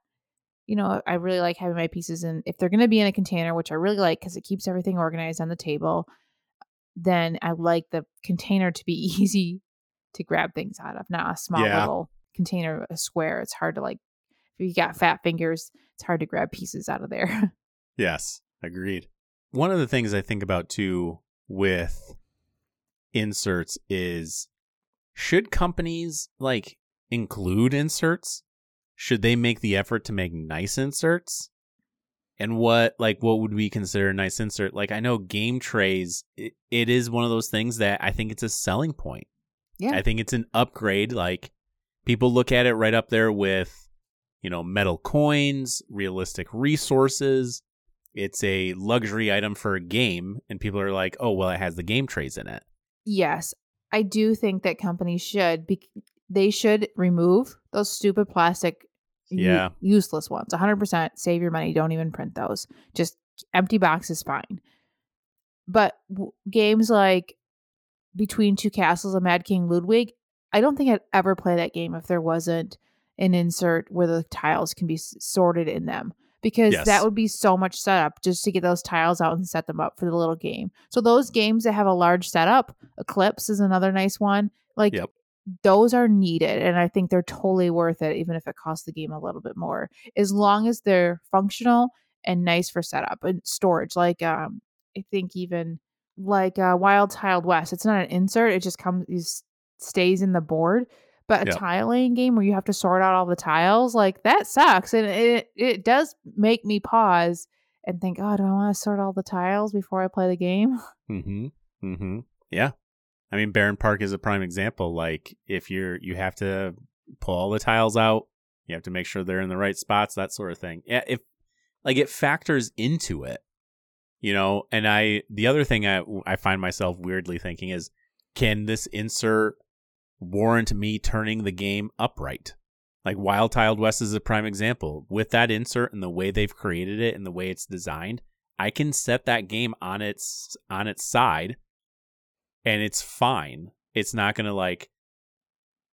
You know, I really like having my pieces in, if they're going to be in a container, which I really like because it keeps everything organized on the table, then I like the container to be easy to grab things out of, not a small yeah. little container, a square. It's hard to, like, if you got fat fingers, it's hard to grab pieces out of there. Yes, agreed. One of the things I think about too with inserts is, should companies like include inserts? Should they make the effort to make nice inserts? And what, like, what would we consider a nice insert? Like, I know game trays, it, it is one of those things that I think it's a selling point. Yeah. I think it's an upgrade. Like, people look at it right up there with, you know, metal coins, realistic resources. It's a luxury item for a game, and people are like, oh, well, it has the game trays in it. Yes. I do think that companies should, be- they should remove those stupid plastic Yeah, U- useless ones. one hundred percent save your money. Don't even print those. Just empty box is fine. But w- games like Between Two Castles of Mad King Ludwig, I don't think I'd ever play that game if there wasn't an insert where the tiles can be s- sorted in them. Because yes. that would be so much setup just to get those tiles out and set them up for the little game. So those games that have a large setup, Eclipse is another nice one. Like. Yep. Those are needed, and I think they're totally worth it, even if it costs the game a little bit more, as long as they're functional and nice for setup and storage. Like, um, I think even like uh, Wild Tiled West, it's not an insert; it just comes, it just stays in the board. But a yeah. tile laying game where you have to sort out all the tiles, like, that sucks, and it it does make me pause and think, oh, do I want to sort all the tiles before I play the game? Mm-hmm. Mm-hmm. Yeah. I mean, Baron Park is a prime example. Like, if you're, you have to pull all the tiles out, you have to make sure they're in the right spots, that sort of thing. Yeah, if like it factors into it, you know. And I, the other thing I I find myself weirdly thinking is, can this insert warrant me turning the game upright? Like, Wild Tiled West is a prime example. With that insert and the way they've created it and the way it's designed, I can set that game on its on its side. And it's fine. It's not going to, like,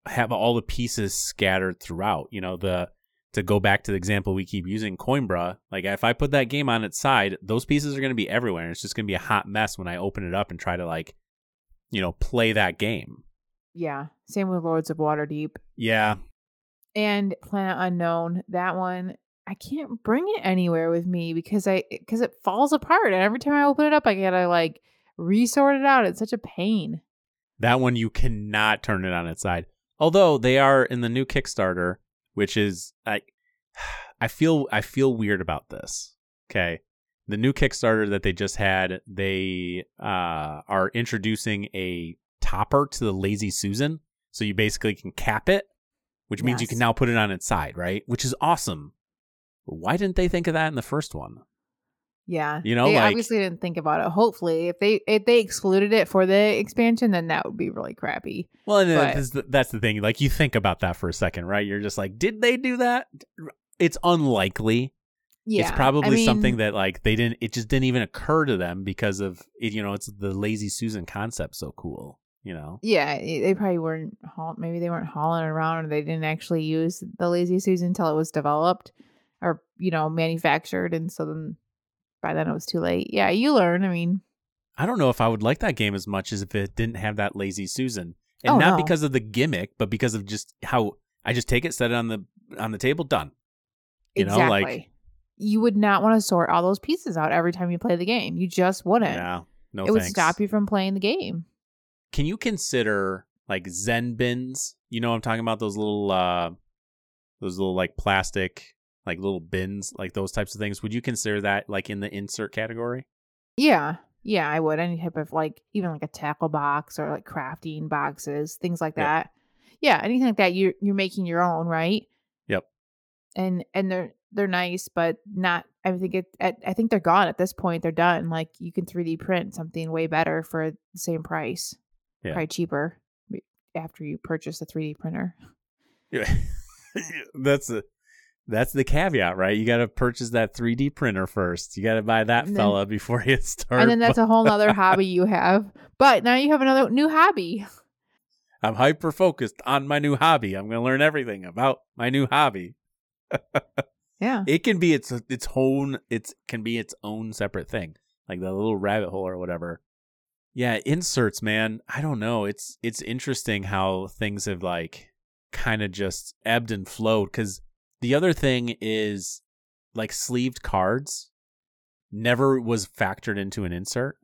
have all the pieces scattered throughout. You know, the to go back to the example we keep using, Coimbra, like, if I put that game on its side, those pieces are going to be everywhere. And it's just going to be a hot mess when I open it up and try to, like, you know, play that game. Yeah. Same with Lords of Waterdeep. Yeah. And Planet Unknown, that one, I can't bring it anywhere with me because I because it falls apart. And every time I open it up, I gotta, like, resort it out. It's such a pain. That one, you cannot turn it on its side. Although they are in the new Kickstarter, which is, I I feel I feel weird about this. Okay. The new Kickstarter that they just had, they uh, are introducing a topper to the Lazy Susan. So you basically can cap it, which yes. means you can now put it on its side, right? Which is awesome. Why didn't they think of that in the first one? Yeah, you know, they like, obviously didn't think about it. Hopefully, if they if they excluded it for the expansion, then that would be really crappy. Well, and but, that's, the, that's the thing. Like, you think about that for a second, right? You're just like, did they do that? It's unlikely. Yeah, it's probably I mean, something that, like, they didn't. It just didn't even occur to them because of it. You know, it's the Lazy Susan concept, so cool. You know. Yeah, they probably weren't. Maybe they weren't hauling around, or they didn't actually use the Lazy Susan until it was developed, or, you know, manufactured, and so then. By then it was too late. Yeah, you learn. I mean, I don't know if I would like that game as much as if it didn't have that Lazy Susan, and oh, not no. because of the gimmick, but because of just how I just take it, set it on the on the table, done. You exactly. know, like, you would not want to sort all those pieces out every time you play the game. You just wouldn't. Yeah, no, it thanks. Would stop you from playing the game. Can you consider, like, Zen bins? You know, what I'm talking about, those little, uh, those little like plastic. Like little bins, like those types of things. Would you consider that, like, in the insert category? Yeah. Yeah, I would. Any type of, like, even like a tackle box or like crafting boxes, things like that. Yep. Yeah. Anything like that. You're, you're making your own, right? Yep. And, and they're, they're nice, but not, I think it, at, I think they're gone at this point. They're done. Like, you can three D print something way better for the same price. Yeah. Probably cheaper after you purchase a three D printer. Yeah. That's a, That's the caveat, right? You got to purchase that three D printer first. You got to buy that and fella then, before you start. And then that's a whole nother hobby you have. But now you have another new hobby. I'm hyper-focused on my new hobby. I'm going to learn everything about my new hobby. Yeah. It can be its its own it's can be its own separate thing. Like the little rabbit hole or whatever. Yeah, inserts, man. I don't know. It's it's interesting how things have like kind of just ebbed and flowed, because the other thing is like sleeved cards never was factored into an insert.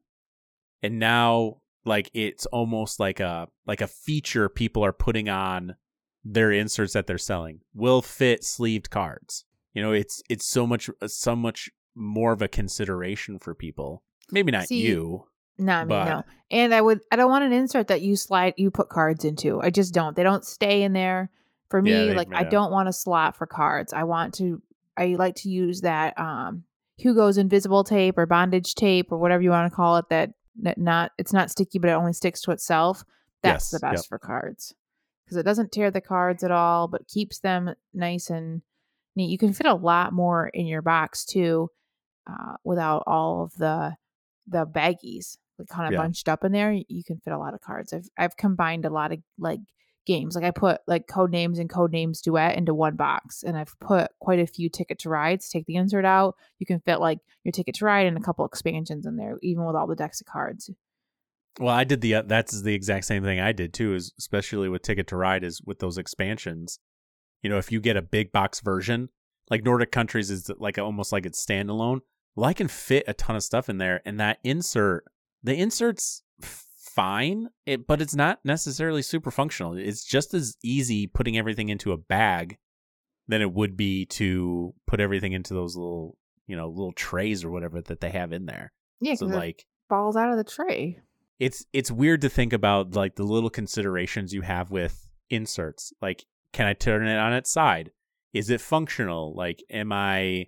And now like it's almost like a like a feature people are putting on their inserts that they're selling will fit sleeved cards. You know, it's it's so much so much more of a consideration for people. Maybe not See, you. Not but... me, no. And I would I don't want an insert that you slide you put cards into. I just don't. They don't stay in there. For me, yeah, they, like yeah. I don't want a slot for cards. I want to, I like to use that um, Hugo's invisible tape or bondage tape or whatever you want to call it. That, that not, it's not sticky, but it only sticks to itself. That's yes, the best yep. for cards because it doesn't tear the cards at all, but keeps them nice and neat. You can fit a lot more in your box too, uh, without all of the the baggies like kind of yeah. bunched up in there. You can fit a lot of cards. I've I've combined a lot of like. games. Like I put like Code Names and Code Names Duet into one box, and I've put quite a few Ticket to Rides. Take the insert out. You can fit like your Ticket to Ride and a couple expansions in there, even with all the decks of cards. Well, I did the, uh, that's the exact same thing I did too, is especially with Ticket to Ride is with those expansions. You know, if you get a big box version, like Nordic Countries is like almost like it's standalone. Well, I can fit a ton of stuff in there, and that insert, the inserts fine, it, but it's not necessarily super functional. It's just as easy putting everything into a bag than it would be to put everything into those little, you know, little trays or whatever that they have in there. Yeah, so like it falls out of the tray. It's it's weird to think about like the little considerations you have with inserts. Like, can I turn it on its side? Is it functional? Like, am I,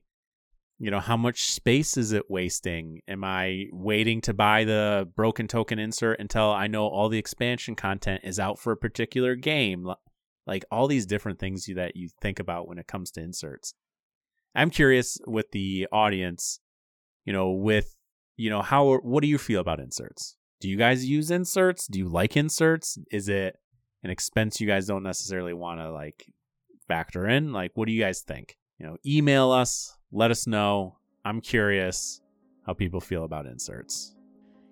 you know, how much space is it wasting? Am I waiting to buy the broken token insert until I know all the expansion content is out for a particular game? Like all these different things you, that you think about when it comes to inserts. I'm curious with the audience, you know, with, you know, how, what do you feel about inserts? Do you guys use inserts? Do you like inserts? Is it an expense you guys don't necessarily want to like factor in? Like, what do you guys think? You know, email us. Let us know. I'm curious how people feel about inserts.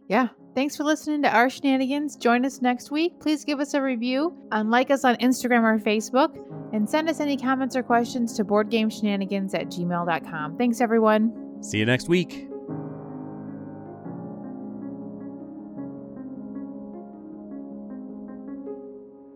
Yeah. Thanks for listening to our shenanigans. Join us next week. Please give us a review and like us on Instagram or Facebook, and send us any comments or questions to boardgameshenanigans at gmail dot com. Thanks, everyone. See you next week.